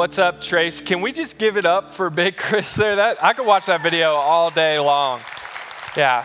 what's up, Trace? Can we just give it up for Big Chris there? I could watch that video all day long. Yeah.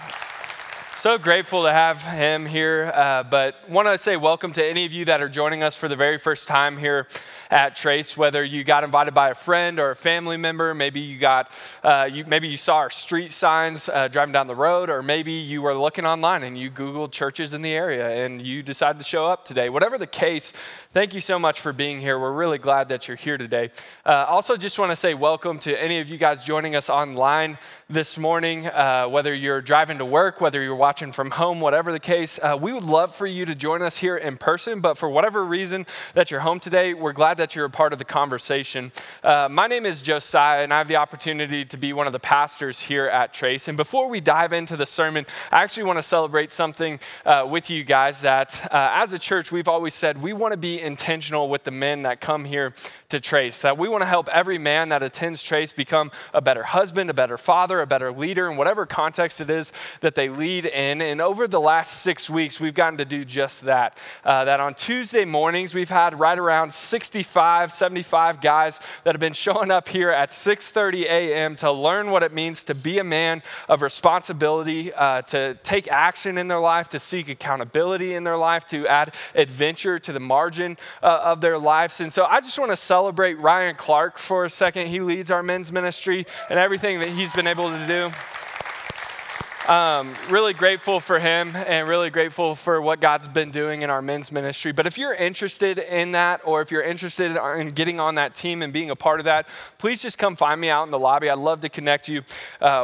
So grateful to have him here, but want to say welcome to any of you that are joining us for the very first time here at Trace. Whether you got invited by a friend or a family member, maybe you got, maybe you saw our street signs driving down the road, or maybe you were looking online and you Googled churches in the area and you decided to show up today. Whatever the case, thank you so much for being here. We're really glad that you're here today. Also, just want to say welcome to any of you guys joining us online this morning. Whether you're driving to work, whether you're watching from home, whatever the case, we would love for you to join us here in person, but for whatever reason that you're home today, we're glad that you're a part of the conversation. My name is Josiah, and I have the opportunity to be one of the pastors here at Trace. And before we dive into the sermon, I actually want to celebrate something with you guys that as a church, we've always said we want to be intentional with the men that come here to Trace, that we want to help every man that attends Trace become a better husband, a better father, a better leader, in whatever context it is that they lead in. And over the last 6 weeks, we've gotten to do just that. That on Tuesday mornings, we've had right around 65, 75 guys that have been showing up here at 6:30 a.m. to learn what it means to be a man of responsibility, to take action in their life, to seek accountability in their life, to add adventure to the margin of their lives. And so I just want to celebrate Ryan Clark for a second. He leads our men's ministry and everything that he's been able to do. Really grateful for him and really grateful for what God's been doing in our men's ministry. But if you're interested in that, or if you're interested in getting on that team and being a part of that, please just come find me out in the lobby. I'd love to connect you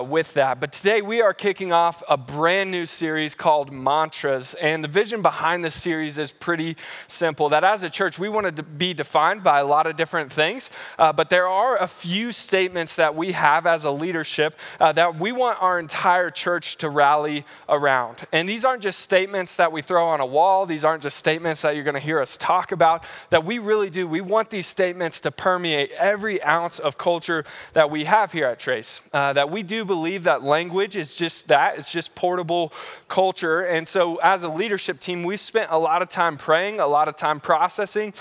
with that. But today we are kicking off a brand new series called Mantras. And the vision behind this series is pretty simple, that as a church, we want to be defined by a lot of different things. But there are a few statements that we have as a leadership that we want our entire church to rally around. And these aren't just statements that we throw on a wall. These aren't just statements that you're going to hear us talk about, that we really do. We want these statements to permeate every ounce of culture that we have here at Trace, that we do believe that language is just that. It's just portable culture. And so as a leadership team, we spent a lot of time praying, a lot of time processing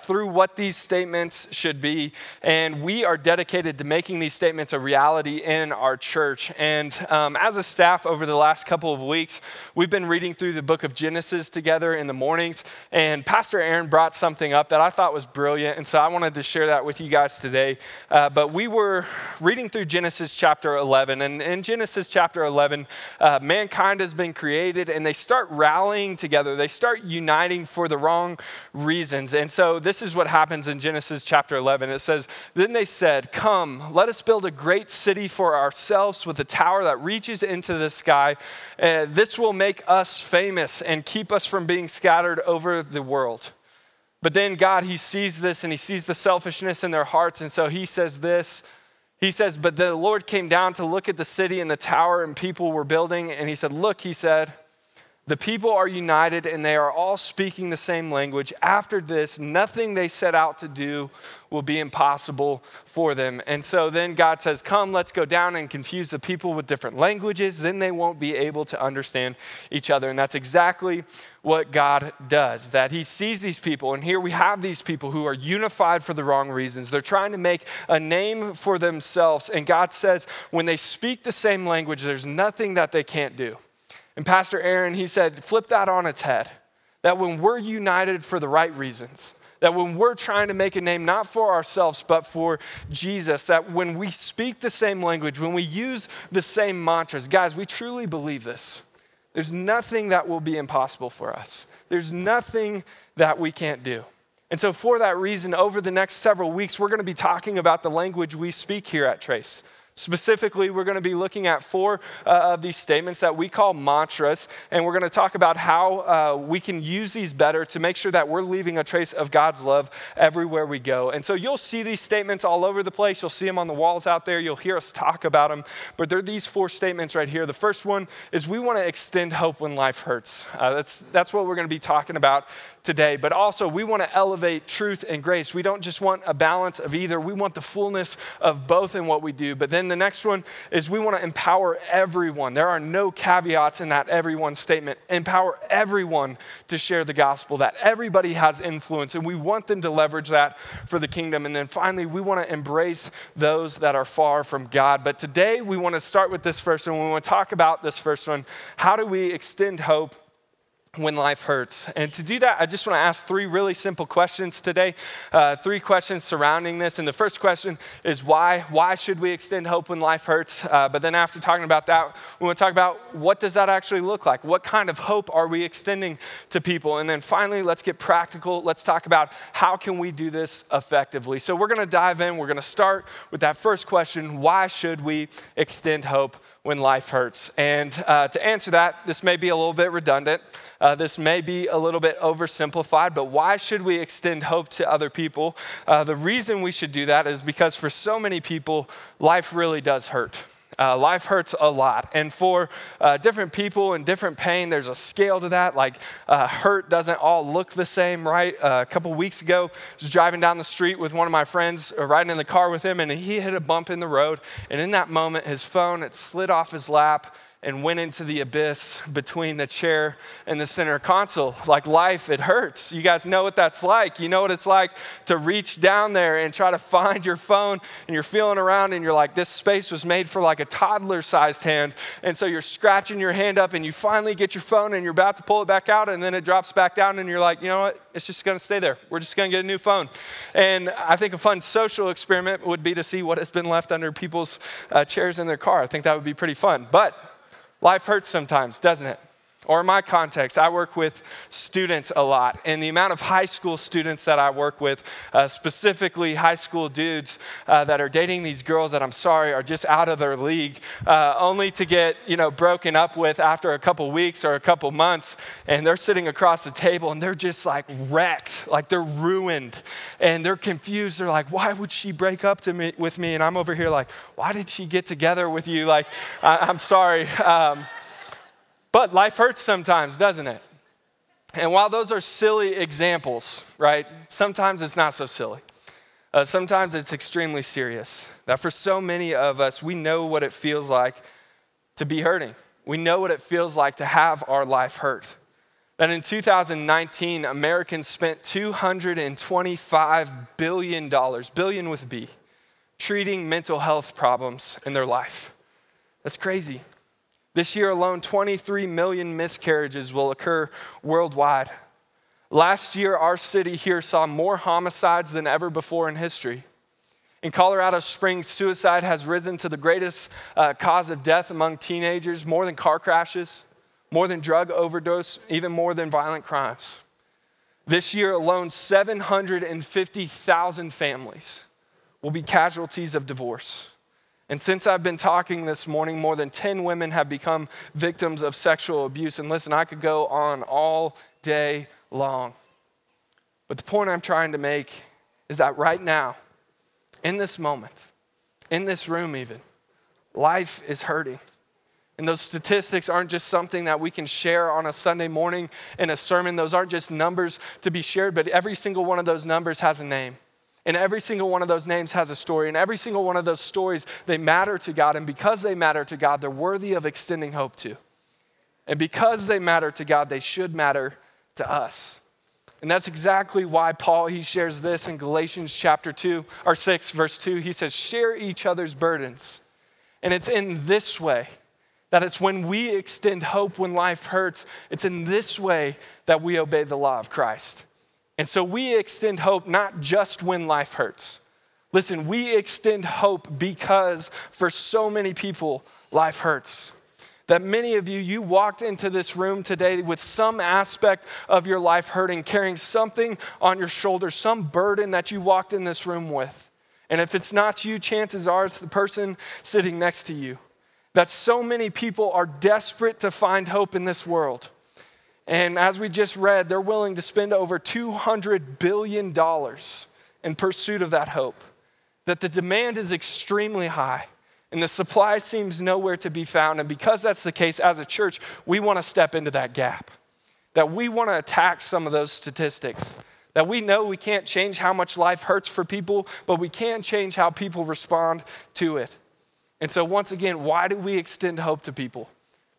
through what these statements should be. And we are dedicated to making these statements a reality in our church. And as a staff, over the last couple of weeks, we've been reading through the book of Genesis together in the mornings, and Pastor Aaron brought something up that I thought was brilliant, and so I wanted to share that with you guys today. But we were reading through Genesis chapter 11, and in Genesis chapter 11, mankind has been created, and they start rallying together. They start uniting for the wrong reasons, and so this is what happens in Genesis chapter 11. It says, "Then they said, 'Come, let us build a great city for ourselves with a tower that reaches into the sky. This will make us famous and keep us from being scattered over the world.'" But then God, he sees this and he sees the selfishness in their hearts. And so he says this, he says, "But the Lord came down to look at the city and the tower and people were building. And he said, 'Look,' he said, 'the people are united and they are all speaking the same language. After this, nothing they set out to do will be impossible for them.' And so then God says, 'Come, let's go down and confuse the people with different languages. Then they won't be able to understand each other.'" And that's exactly what God does, that he sees these people. And here we have these people who are unified for the wrong reasons. They're trying to make a name for themselves. And God says, when they speak the same language, there's nothing that they can't do. And Pastor Aaron, he said, flip that on its head, that when we're united for the right reasons, that when we're trying to make a name, not for ourselves, but for Jesus, that when we speak the same language, when we use the same mantras, guys, we truly believe this. There's nothing that will be impossible for us. There's nothing that we can't do. And so for that reason, over the next several weeks, we're going to be talking about the language we speak here at Trace. Specifically, we're going to be looking at four of these statements that we call mantras, and we're going to talk about how we can use these better to make sure that we're leaving a trace of God's love everywhere we go. And so you'll see these statements all over the place. You'll see them on the walls out there. You'll hear us talk about them, but they're these four statements right here. The first one is we want to extend hope when life hurts. That's what we're going to be talking about today, but also we want to elevate truth and grace. We don't just want a balance of either. We want the fullness of both in what we do, but then then the next one is we want to empower everyone. There are no caveats in that everyone statement. Empower everyone to share the gospel, that everybody has influence, and we want them to leverage that for the kingdom. And then finally, we want to embrace those that are far from God. But today, we want to start with this first one. We want to talk about this first one. How do we extend hope when life hurts? And to do that, I just want to ask three really simple questions today, three questions surrounding this. And the first question is why? Why should we extend hope when life hurts? But then after talking about that, we want to talk about what does that actually look like? What kind of hope are we extending to people? And then finally, let's get practical. Let's talk about how can we do this effectively? So we're going to dive in. We're going to start with that first question. Why should we extend hope when life hurts? And to answer that, this may be a little bit redundant. This may be a little bit oversimplified, but why should we extend hope to other people? The reason we should do that is because for so many people, life really does hurt. Life hurts a lot. And for different people and different pain, there's a scale to that. Like hurt doesn't all look the same, right? A couple weeks ago, I was driving down the street with one of my friends, riding in the car with him, and he hit a bump in the road. And in that moment, his phone, it slid off his lap and went into the abyss between the chair and the center console. Like life, it hurts. You guys know what that's like. You know what it's like to reach down there and try to find your phone, and you're feeling around and you're like, this space was made for like a toddler-sized hand. And so you're scratching your hand up and you finally get your phone and you're about to pull it back out, and then it drops back down and you're like, you know what? It's just gonna stay there. We're just gonna get a new phone. And I think a fun social experiment would be to see what has been left under people's chairs in their car. I think that would be pretty fun. But life hurts sometimes, doesn't it? Or in my context, I work with students a lot. And the amount of high school students that I work with, specifically high school dudes that are dating these girls that I'm sorry are just out of their league, only to get broken up with after a couple weeks or a couple months. And they're sitting across the table and they're just like wrecked, like they're ruined. And they're confused. They're like, why would she break up with me? And I'm over here like, why did she get together with you? Like, I'm sorry. But life hurts sometimes, doesn't it? And while those are silly examples, right, sometimes it's not so silly. Sometimes it's extremely serious. That for so many of us, we know what it feels like to be hurting. We know what it feels like to have our life hurt. That in 2019, Americans spent $225 billion, billion with a B, treating mental health problems in their life. That's crazy. This year alone, 23 million miscarriages will occur worldwide. Last year, our city here saw more homicides than ever before in history. In Colorado Springs, suicide has risen to the greatest cause of death among teenagers, more than car crashes, more than drug overdose, even more than violent crimes. This year alone, 750,000 families will be casualties of divorce. And since I've been talking this morning, more than 10 women have become victims of sexual abuse. And listen, I could go on all day long. But the point I'm trying to make is that right now, in this moment, in this room even, life is hurting. And those statistics aren't just something that we can share on a Sunday morning in a sermon. Those aren't just numbers to be shared, but every single one of those numbers has a name. And every single one of those names has a story. And every single one of those stories, they matter to God. And because they matter to God, they're worthy of extending hope to. And because they matter to God, they should matter to us. And that's exactly why Paul, he shares this in Galatians chapter 2, or 6, verse 2. He says, share each other's burdens. And it's in this way that it's when we extend hope when life hurts. It's in this way that we obey the law of Christ. And so we extend hope not just when life hurts. Listen, we extend hope because for so many people, life hurts. That many of you, you walked into this room today with some aspect of your life hurting, carrying something on your shoulders, some burden that you walked in this room with. And if it's not you, chances are it's the person sitting next to you. That so many people are desperate to find hope in this world. And as we just read, they're willing to spend over $200 billion in pursuit of that hope. That the demand is extremely high and the supply seems nowhere to be found. And because that's the case, as a church, we want to step into that gap. That we want to attack some of those statistics. That we know we can't change how much life hurts for people, but we can change how people respond to it. And so once again, why do we extend hope to people?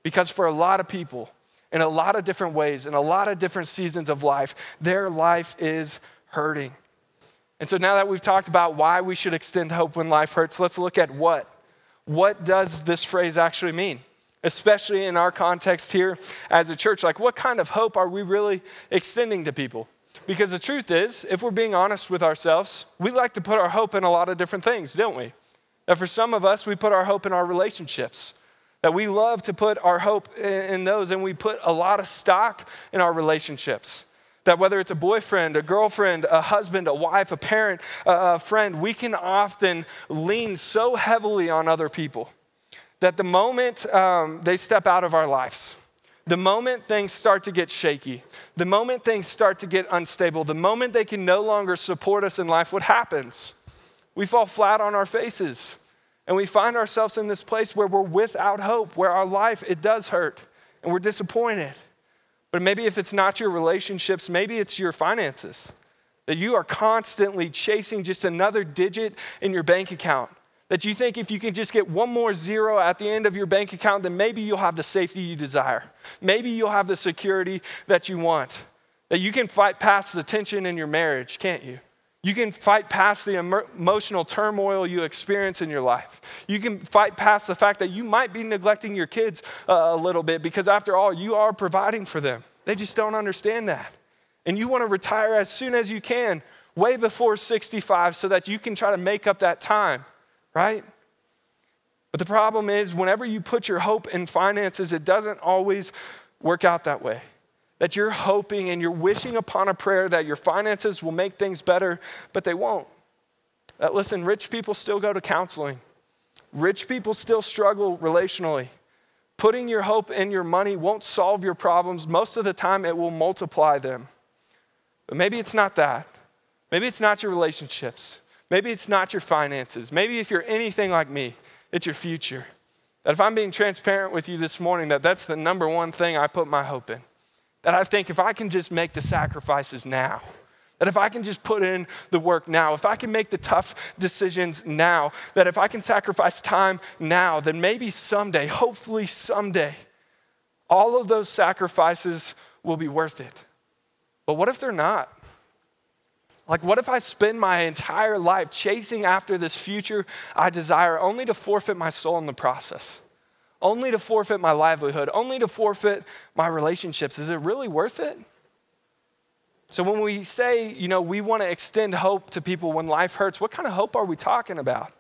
Because for a lot of people, in a lot of different ways, in a lot of different seasons of life, their life is hurting. And so now that we've talked about why we should extend hope when life hurts, let's look at what. What does this phrase actually mean? Especially in our context here as a church, like what kind of hope are we really extending to people? Because the truth is, if we're being honest with ourselves, we like to put our hope in a lot of different things, don't we? That for some of us, we put our hope in our relationships, that we love to put our hope in those, and we put a lot of stock in our relationships. That whether it's a boyfriend, a girlfriend, a husband, a wife, a parent, a friend, we can often lean so heavily on other people that the moment they step out of our lives, the moment things start to get shaky, the moment things start to get unstable, the moment they can no longer support us in life, what happens? We fall flat on our faces and we find ourselves in this place where we're without hope, where our life, it does hurt and we're disappointed. But maybe if it's not your relationships, maybe it's your finances, that you are constantly chasing just another digit in your bank account, that you think if you can just get one more zero at the end of your bank account, then maybe you'll have the safety you desire. Maybe you'll have the security that you want, that you can fight past the tension in your marriage, can't you? You can fight past the emotional turmoil you experience in your life. You can fight past the fact that you might be neglecting your kids a little bit because after all, you are providing for them. They just don't understand that. And you want to retire as soon as you can, way before 65, so that you can try to make up that time, right? But the problem is whenever you put your hope in finances, it doesn't always work out that way. That you're hoping and you're wishing upon a prayer that your finances will make things better, but they won't. That listen, rich people still go to counseling. Rich people still struggle relationally. Putting your hope in your money won't solve your problems. Most of the time it will multiply them. But maybe it's not that. Maybe it's not your relationships. Maybe it's not your finances. Maybe if you're anything like me, it's your future. That if I'm being transparent with you this morning, that's the number one thing I put my hope in. That I think if I can just make the sacrifices now, that if I can just put in the work now, if I can make the tough decisions now, that if I can sacrifice time now, then maybe someday, hopefully someday, all of those sacrifices will be worth it. But what if they're not? Like what if I spend my entire life chasing after this future I desire only to forfeit my soul in the process? Only to forfeit my livelihood, only to forfeit my relationships. Is it really worth it? So when we say, we want to extend hope to people when life hurts, what kind of hope are we talking about?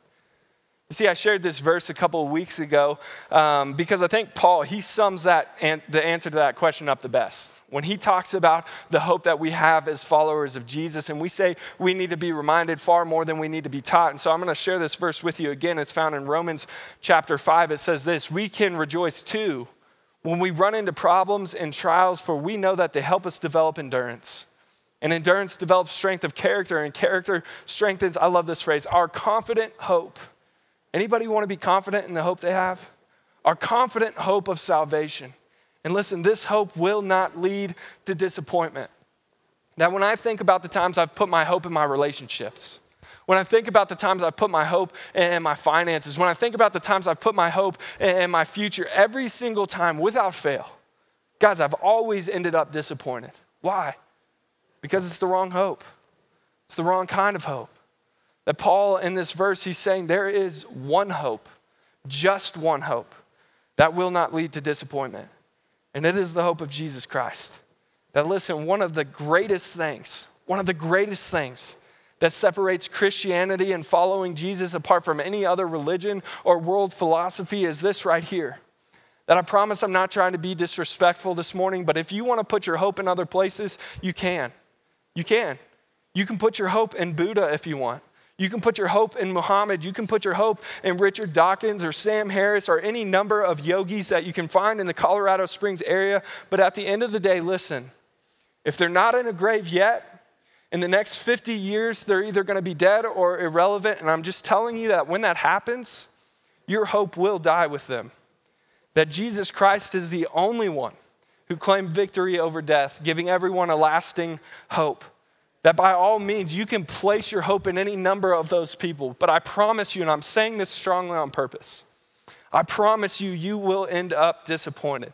You see, I shared this verse a couple of weeks ago because I think Paul, he sums that the answer to that question up the best. When he talks about the hope that we have as followers of Jesus, and we say we need to be reminded far more than we need to be taught. And so I'm gonna share this verse with you again. It's found in Romans chapter 5. It says this, we can rejoice too when we run into problems and trials, for we know that they help us develop endurance. And endurance develops strength of character, and character strengthens, I love this phrase, our confident hope. Anybody wanna be confident in the hope they have? Our confident hope of salvation. And listen, this hope will not lead to disappointment. Now, when I think about the times I've put my hope in my relationships, when I think about the times I've put my hope in my finances, when I think about the times I've put my hope in my future, every single time without fail, guys, I've always ended up disappointed. Why? Because it's the wrong hope. It's the wrong kind of hope. That Paul in this verse, he's saying there is one hope, just one hope that will not lead to disappointment. And it is the hope of Jesus Christ. That listen, one of the greatest things that separates Christianity and following Jesus apart from any other religion or world philosophy is this right here. That I promise I'm not trying to be disrespectful this morning, but if you want to put your hope in other places, you can. You can put your hope in Buddha if you want. You can put your hope in Muhammad. You can put your hope in Richard Dawkins or Sam Harris or any number of yogis that you can find in the Colorado Springs area. But at the end of the day, listen, if they're not in a grave yet, in the next 50 years, they're either gonna be dead or irrelevant. And I'm just telling you that when that happens, your hope will die with them. That Jesus Christ is the only one who claimed victory over death, giving everyone a lasting hope. That by all means, you can place your hope in any number of those people. But I promise you, and I'm saying this strongly on purpose, I promise you, you will end up disappointed.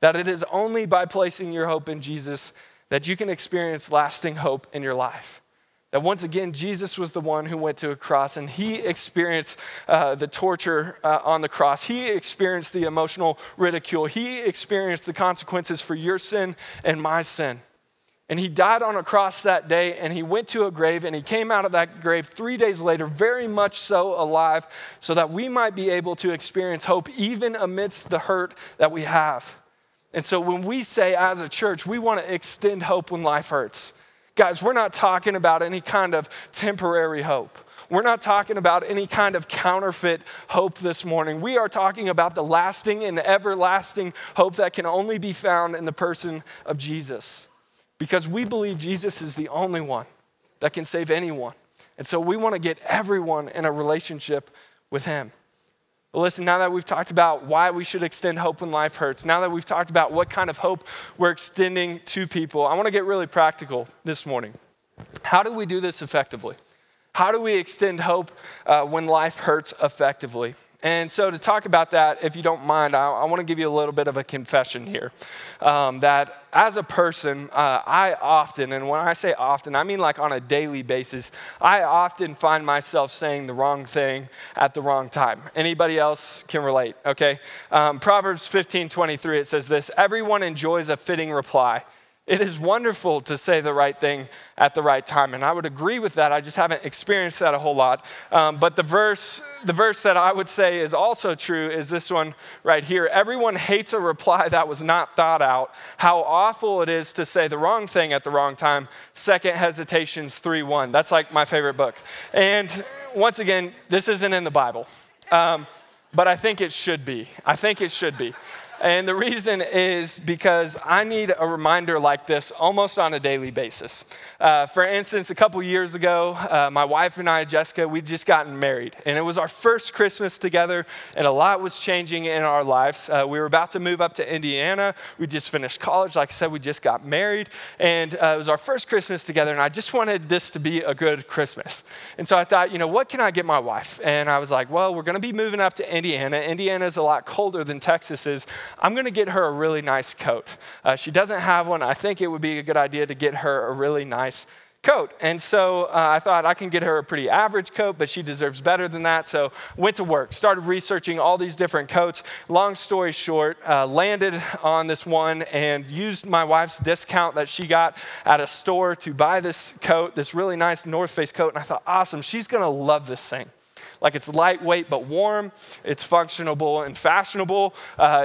That it is only by placing your hope in Jesus that you can experience lasting hope in your life. That once again, Jesus was the one who went to a cross and he experienced the torture on the cross. He experienced the emotional ridicule. He experienced the consequences for your sin and my sin. And he died on a cross that day and he went to a grave and he came out of that grave 3 days later, very much so alive, so that we might be able to experience hope even amidst the hurt that we have. And so when we say as a church, we want to extend hope when life hurts. Guys, we're not talking about any kind of temporary hope. We're not talking about any kind of counterfeit hope this morning. We are talking about the lasting and everlasting hope that can only be found in the person of Jesus. Because we believe Jesus is the only one that can save anyone. And so we want to get everyone in a relationship with him. But listen, now that we've talked about why we should extend hope when life hurts, now that we've talked about what kind of hope we're extending to people, I want to get really practical this morning. How do we do this effectively? How do we extend hope when life hurts effectively? And so to talk about that, if you don't mind, I want to give you a little bit of a confession here. That as a person, I often, and when I say often, I mean like on a daily basis, I often find myself saying the wrong thing at the wrong time. Anybody else can relate, okay? Proverbs 15:23, it says this: everyone enjoys a fitting reply. It is wonderful to say the right thing at the right time. And I would agree with that. I just haven't experienced that a whole lot. But the verse that I would say is also true is this one right here. Everyone hates a reply that was not thought out. How awful it is to say the wrong thing at the wrong time. 2 Hesitations 3:1. That's like my favorite book. And once again, this isn't in the Bible. But I think it should be. I think it should be. And the reason is because I need a reminder like this almost on a daily basis. For instance, a couple years ago, my wife and I, Jessica, we'd just gotten married. And it was our first Christmas together, and a lot was changing in our lives. We were about to move up to Indiana. We just finished college. Like I said, we just got married. And it was our first Christmas together, and I just wanted this to be a good Christmas. And so I thought, you know, what can I get my wife? And I was like, well, we're going to be moving up to Indiana. Indiana's a lot colder than Texas is. I'm gonna get her a really nice coat. She doesn't have one. I think it would be a good idea to get her a really nice coat. And so I thought I can get her a pretty average coat, but she deserves better than that. So went to work, started researching all these different coats. Long story short, landed on this one and used my wife's discount that she got at a store to buy this coat, this really nice North Face coat. And I thought, awesome, she's gonna love this thing. Like, it's lightweight but warm, it's functional and fashionable.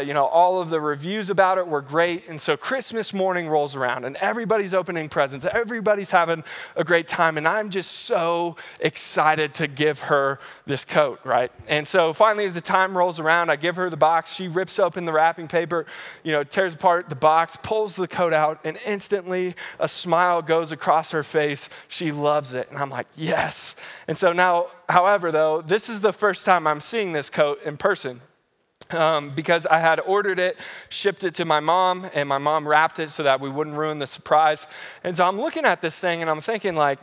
You know, all of the reviews about it were great. And so Christmas morning rolls around and everybody's opening presents. Everybody's having a great time. And I'm just so excited to give her this coat, right? And so finally the time rolls around. I give her the box. She rips open the wrapping paper, you know, tears apart the box, pulls the coat out, and instantly a smile goes across her face. She loves it. And I'm like, yes. And so now, however, though, this is the first time I'm seeing this coat in person because I had ordered it, shipped it to my mom, and my mom wrapped it so that we wouldn't ruin the surprise. And so I'm looking at this thing and I'm thinking, like,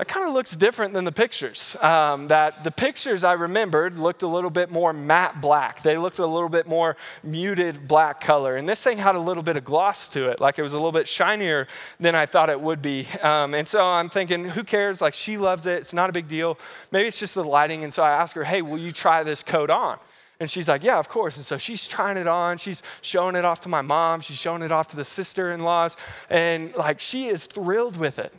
it kind of looks different than the pictures. That the pictures I remembered looked a little bit more matte black. They looked a little bit more muted black color. And this thing had a little bit of gloss to it. Like, it was a little bit shinier than I thought it would be. And so I'm thinking, who cares? Like, she loves it. It's not a big deal. Maybe it's just the lighting. And so I asked her, hey, will you try this coat on? And she's like, yeah, of course. And so she's trying it on. She's showing it off to my mom. She's showing it off to the sister-in-laws. And, like, she is thrilled with it.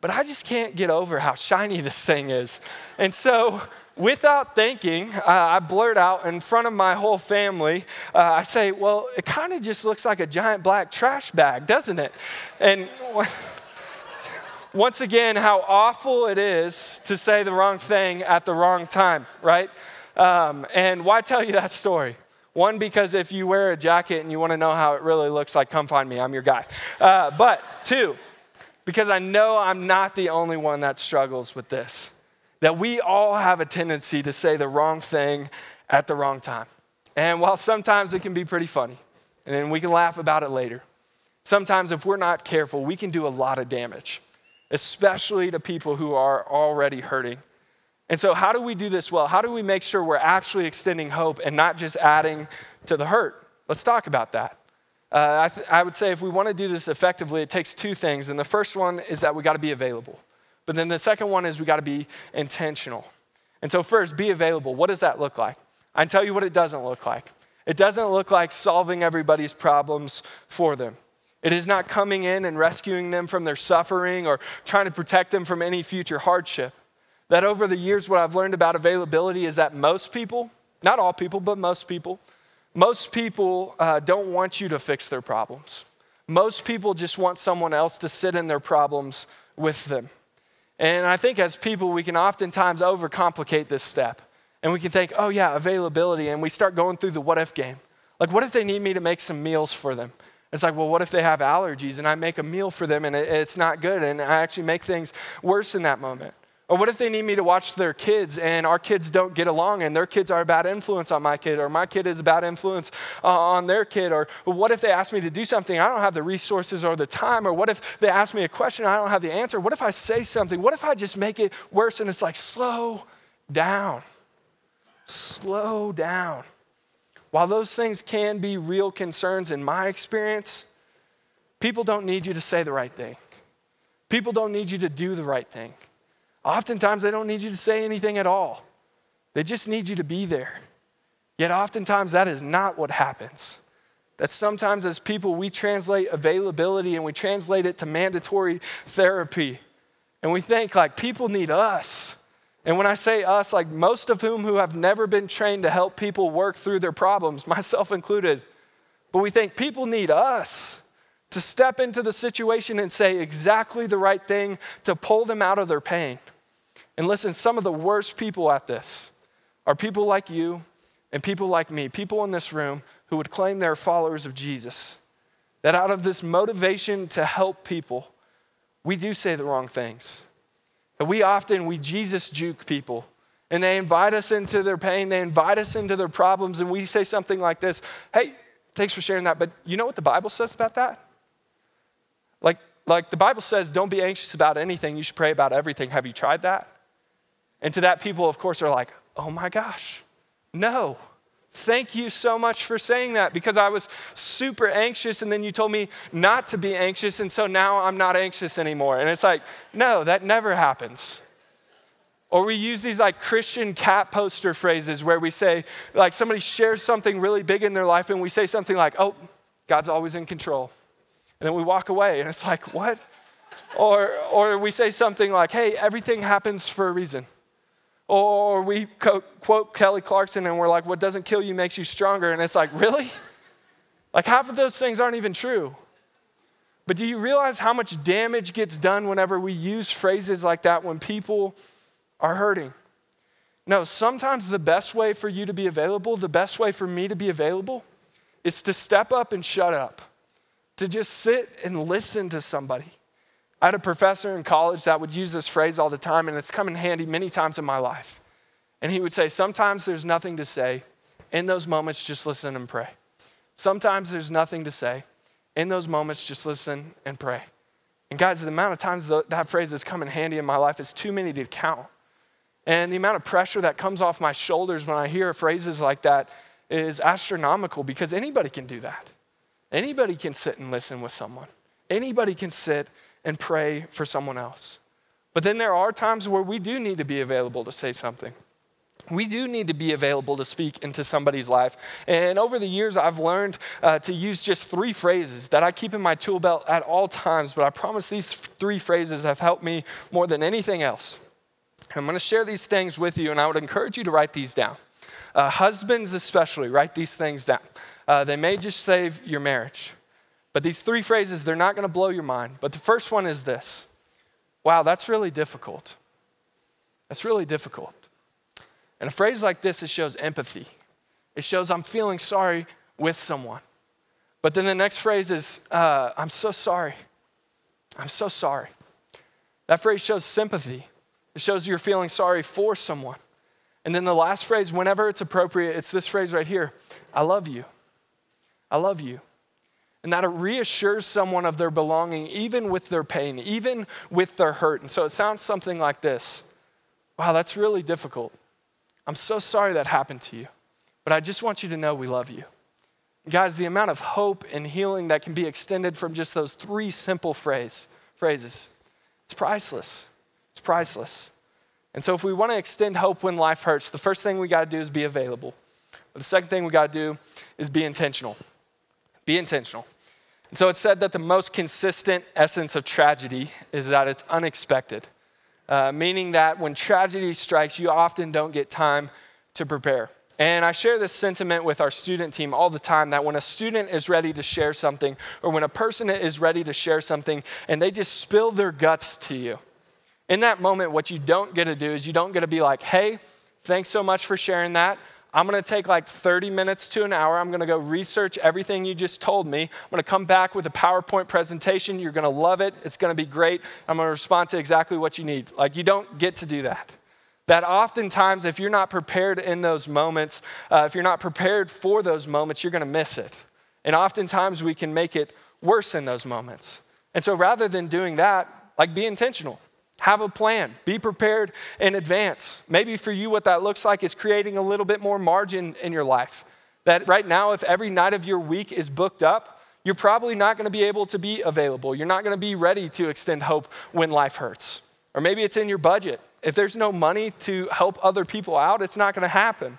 But I just can't get over how shiny this thing is. And so without thinking, I blurt out in front of my whole family, I say, well, it kind of just looks like a giant black trash bag, doesn't it? And once again, how awful it is to say the wrong thing at the wrong time, right? And why tell you that story? One, because if you wear a jacket and you want to know how it really looks like, come find me, I'm your guy. But two, because I know I'm not the only one that struggles with this, that we all have a tendency to say the wrong thing at the wrong time. And while sometimes it can be pretty funny, and then we can laugh about it later, sometimes if we're not careful, we can do a lot of damage, especially to people who are already hurting. And so how do we do this well? How do we make sure we're actually extending hope and not just adding to the hurt? Let's talk about that. I would say if we want to do this effectively, it takes two things. And the first one is that we got to be available. But then the second one is we got to be intentional. And so first, be available. What does that look like? I can tell you what it doesn't look like. It doesn't look like solving everybody's problems for them. It is not coming in and rescuing them from their suffering or trying to protect them from any future hardship. That over the years, what I've learned about availability is that most people, not all people, but most people don't want you to fix their problems. Most people just want someone else to sit in their problems with them. And I think as people, we can oftentimes overcomplicate this step. And we can think, oh yeah, availability. And we start going through the what if game. Like, what if they need me to make some meals for them? It's like, well, what if they have allergies and I make a meal for them and it's not good and I actually make things worse in that moment? Or what if they need me to watch their kids and our kids don't get along and their kids are a bad influence on my kid, or my kid is a bad influence on their kid? Or what if they ask me to do something, I don't have the resources or the time? Or what if they ask me a question, I don't have the answer? What if I say something? What if I just make it worse? And it's like, slow down, slow down. While those things can be real concerns, in my experience, people don't need you to say the right thing. People don't need you to do the right thing. Oftentimes, they don't need you to say anything at all. They just need you to be there. Yet oftentimes, that is not what happens. That sometimes as people, we translate availability and we translate it to mandatory therapy. And we think like, people need us. And when I say us, like most of whom who have never been trained to help people work through their problems, myself included. But we think people need us to step into the situation and say exactly the right thing to pull them out of their pain. And listen, some of the worst people at this are people like you and people like me, people in this room who would claim they're followers of Jesus. That out of this motivation to help people, we do say the wrong things. We Jesus juke people, and they invite us into their pain, they invite us into their problems, and we say something like this: hey, thanks for sharing that, but you know what the Bible says about that? Like the Bible says, don't be anxious about anything, you should pray about everything. Have you tried that? And to that, people, of course, are like, oh my gosh, no. Thank you so much for saying that, because I was super anxious and then you told me not to be anxious, and so now I'm not anxious anymore. And it's like, no, that never happens. Or we use these like Christian cat poster phrases where we say, like somebody shares something really big in their life and we say something like, oh, God's always in control. And then we walk away and it's like, what? Or we say something like, hey, everything happens for a reason. Or we quote Kelly Clarkson and we're like, what doesn't kill you makes you stronger. And it's like, really? Like half of those things aren't even true. But do you realize how much damage gets done whenever we use phrases like that when people are hurting? No, sometimes the best way for you to be available, the best way for me to be available, is to step up and shut up, to just sit and listen to somebody. I had a professor in college that would use this phrase all the time, and it's come in handy many times in my life. And he would say, sometimes there's nothing to say. In those moments, just listen and pray. Sometimes there's nothing to say. In those moments, just listen and pray. And guys, the amount of times that phrase has come in handy in my life is too many to count. And the amount of pressure that comes off my shoulders when I hear phrases like that is astronomical, because anybody can do that. Anybody can sit and listen with someone. Anybody can sit and pray for someone else. But then there are times where we do need to be available to say something. We do need to be available to speak into somebody's life. And over the years, I've learned to use just three phrases that I keep in my tool belt at all times, but I promise these three phrases have helped me more than anything else. And I'm gonna share these things with you, and I would encourage you to write these down. Husbands especially, write these things down. They may just save your marriage. But these three phrases, they're not gonna blow your mind. But the first one is this: wow, that's really difficult. That's really difficult. And a phrase like this, it shows empathy. It shows I'm feeling sorry with someone. But then the next phrase is, I'm so sorry. I'm so sorry. That phrase shows sympathy. It shows you're feeling sorry for someone. And then the last phrase, whenever it's appropriate, it's this phrase right here: I love you. I love you. And that it reassures someone of their belonging, even with their pain, even with their hurt. And so it sounds something like this: wow, that's really difficult. I'm so sorry that happened to you, but I just want you to know we love you. Guys, the amount of hope and healing that can be extended from just those three simple phrases, it's priceless. It's priceless. And so if we want to extend hope when life hurts, the first thing we got to do is be available. But the second thing we got to do is be intentional. Be intentional. And so it's said that the most consistent essence of tragedy is that it's unexpected, meaning that when tragedy strikes, you often don't get time to prepare. And I share this sentiment with our student team all the time, that when a student is ready to share something, or when a person is ready to share something and they just spill their guts to you, in that moment, what you don't get to do is you don't get to be like, hey, thanks so much for sharing that. I'm gonna take like 30 minutes to an hour. I'm gonna go research everything you just told me. I'm gonna come back with a PowerPoint presentation. You're gonna love it. It's gonna be great. I'm gonna respond to exactly what you need. Like, you don't get to do that. That oftentimes, if you're not prepared in those moments, if you're not prepared for those moments, you're gonna miss it. And oftentimes we can make it worse in those moments. And so rather than doing that, like, be intentional. Have a plan. Be prepared in advance. Maybe for you, what that looks like is creating a little bit more margin in your life. That right now, if every night of your week is booked up, you're probably not going to be able to be available. You're not going to be ready to extend hope when life hurts. Or maybe it's in your budget. If there's no money to help other people out, it's not going to happen.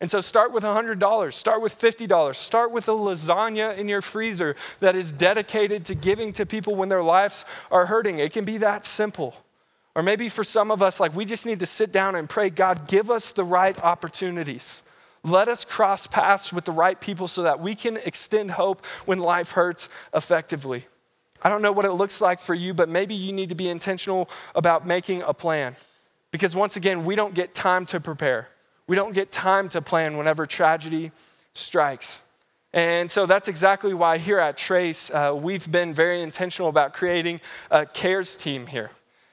And so start with $100, start with $50, start with a lasagna in your freezer that is dedicated to giving to people when their lives are hurting. It can be that simple. Or maybe for some of us, like, we just need to sit down and pray, God, give us the right opportunities. Let us cross paths with the right people so that we can extend hope when life hurts effectively. I don't know what it looks like for you, but maybe you need to be intentional about making a plan. Because once again, we don't get time to prepare. We don't get time to plan whenever tragedy strikes. And so that's exactly why here at Trace, we've been very intentional about creating a cares team here.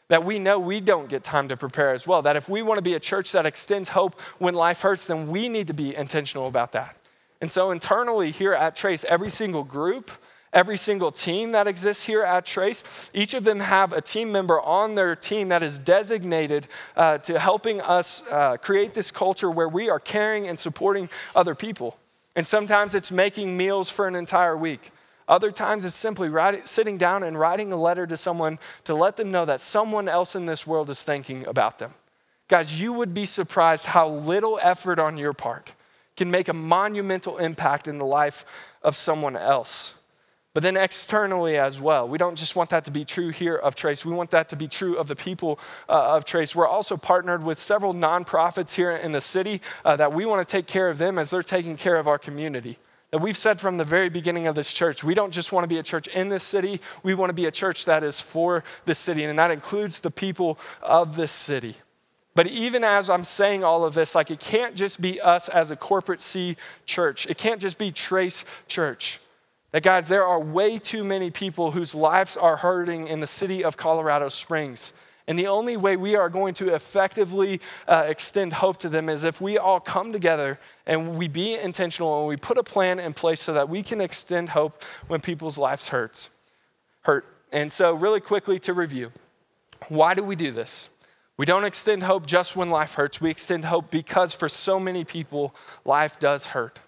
That we know we don't get time to prepare as well. That if we want to be a church that extends hope when life hurts, then we need to be intentional about that. And so internally here at Trace, every single group, every single team that exists here at Trace, each of them have a team member on their team that is designated to helping us create this culture where we are caring and supporting other people. And sometimes it's making meals for an entire week. Other times it's simply sitting down and writing a letter to someone to let them know that someone else in this world is thinking about them. Guys, you would be surprised how little effort on your part can make a monumental impact in the life of someone else. But then externally as well, we don't just want that to be true here of Trace. We want that to be true of the people of Trace. We're also partnered with several nonprofits here in the city that we want to take care of them as they're taking care of our community. That we've said from the very beginning of this church, we don't just want to be a church in this city, we want to be a church that is for this city, and that includes the people of this city. But even as I'm saying all of this, like, it can't just be us as a corporate C church. It can't just be Trace Church. That, guys, there are way too many people whose lives are hurting in the city of Colorado Springs. And the only way we are going to effectively extend hope to them is if we all come together and we be intentional and we put a plan in place so that we can extend hope when people's lives hurt. And so really quickly to review, why do we do this? We don't extend hope just when life hurts. We extend hope because for so many people, life does hurt.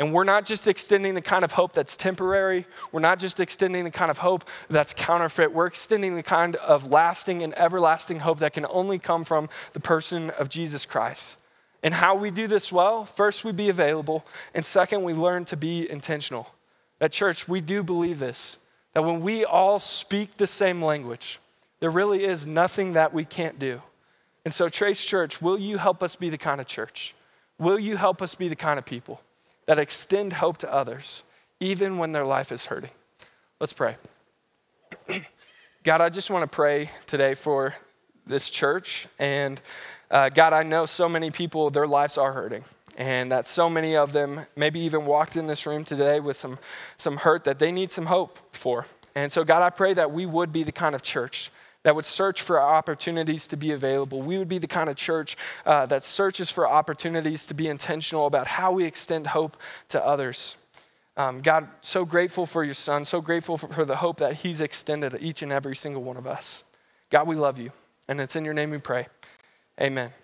And we're not just extending the kind of hope that's temporary. We're not just extending the kind of hope that's counterfeit. We're extending the kind of lasting and everlasting hope that can only come from the person of Jesus Christ. And how we do this well, first, we be available. And second, we learn to be intentional. At church, we do believe this, that when we all speak the same language, there really is nothing that we can't do. And so Trace Church, will you help us be the kind of church? Will you help us be the kind of people that extend hope to others, even when their life is hurting? Let's pray. God, I just want to pray today for this church. And God, I know so many people, their lives are hurting. And that so many of them maybe even walked in this room today with some hurt that they need some hope for. And so God, I pray that we would be the kind of church that would search for opportunities to be available. We would be the kind of church that searches for opportunities to be intentional about how we extend hope to others. God, so grateful for your son, so grateful for the hope that he's extended to each and every single one of us. God, we love you, and it's in your name we pray. Amen.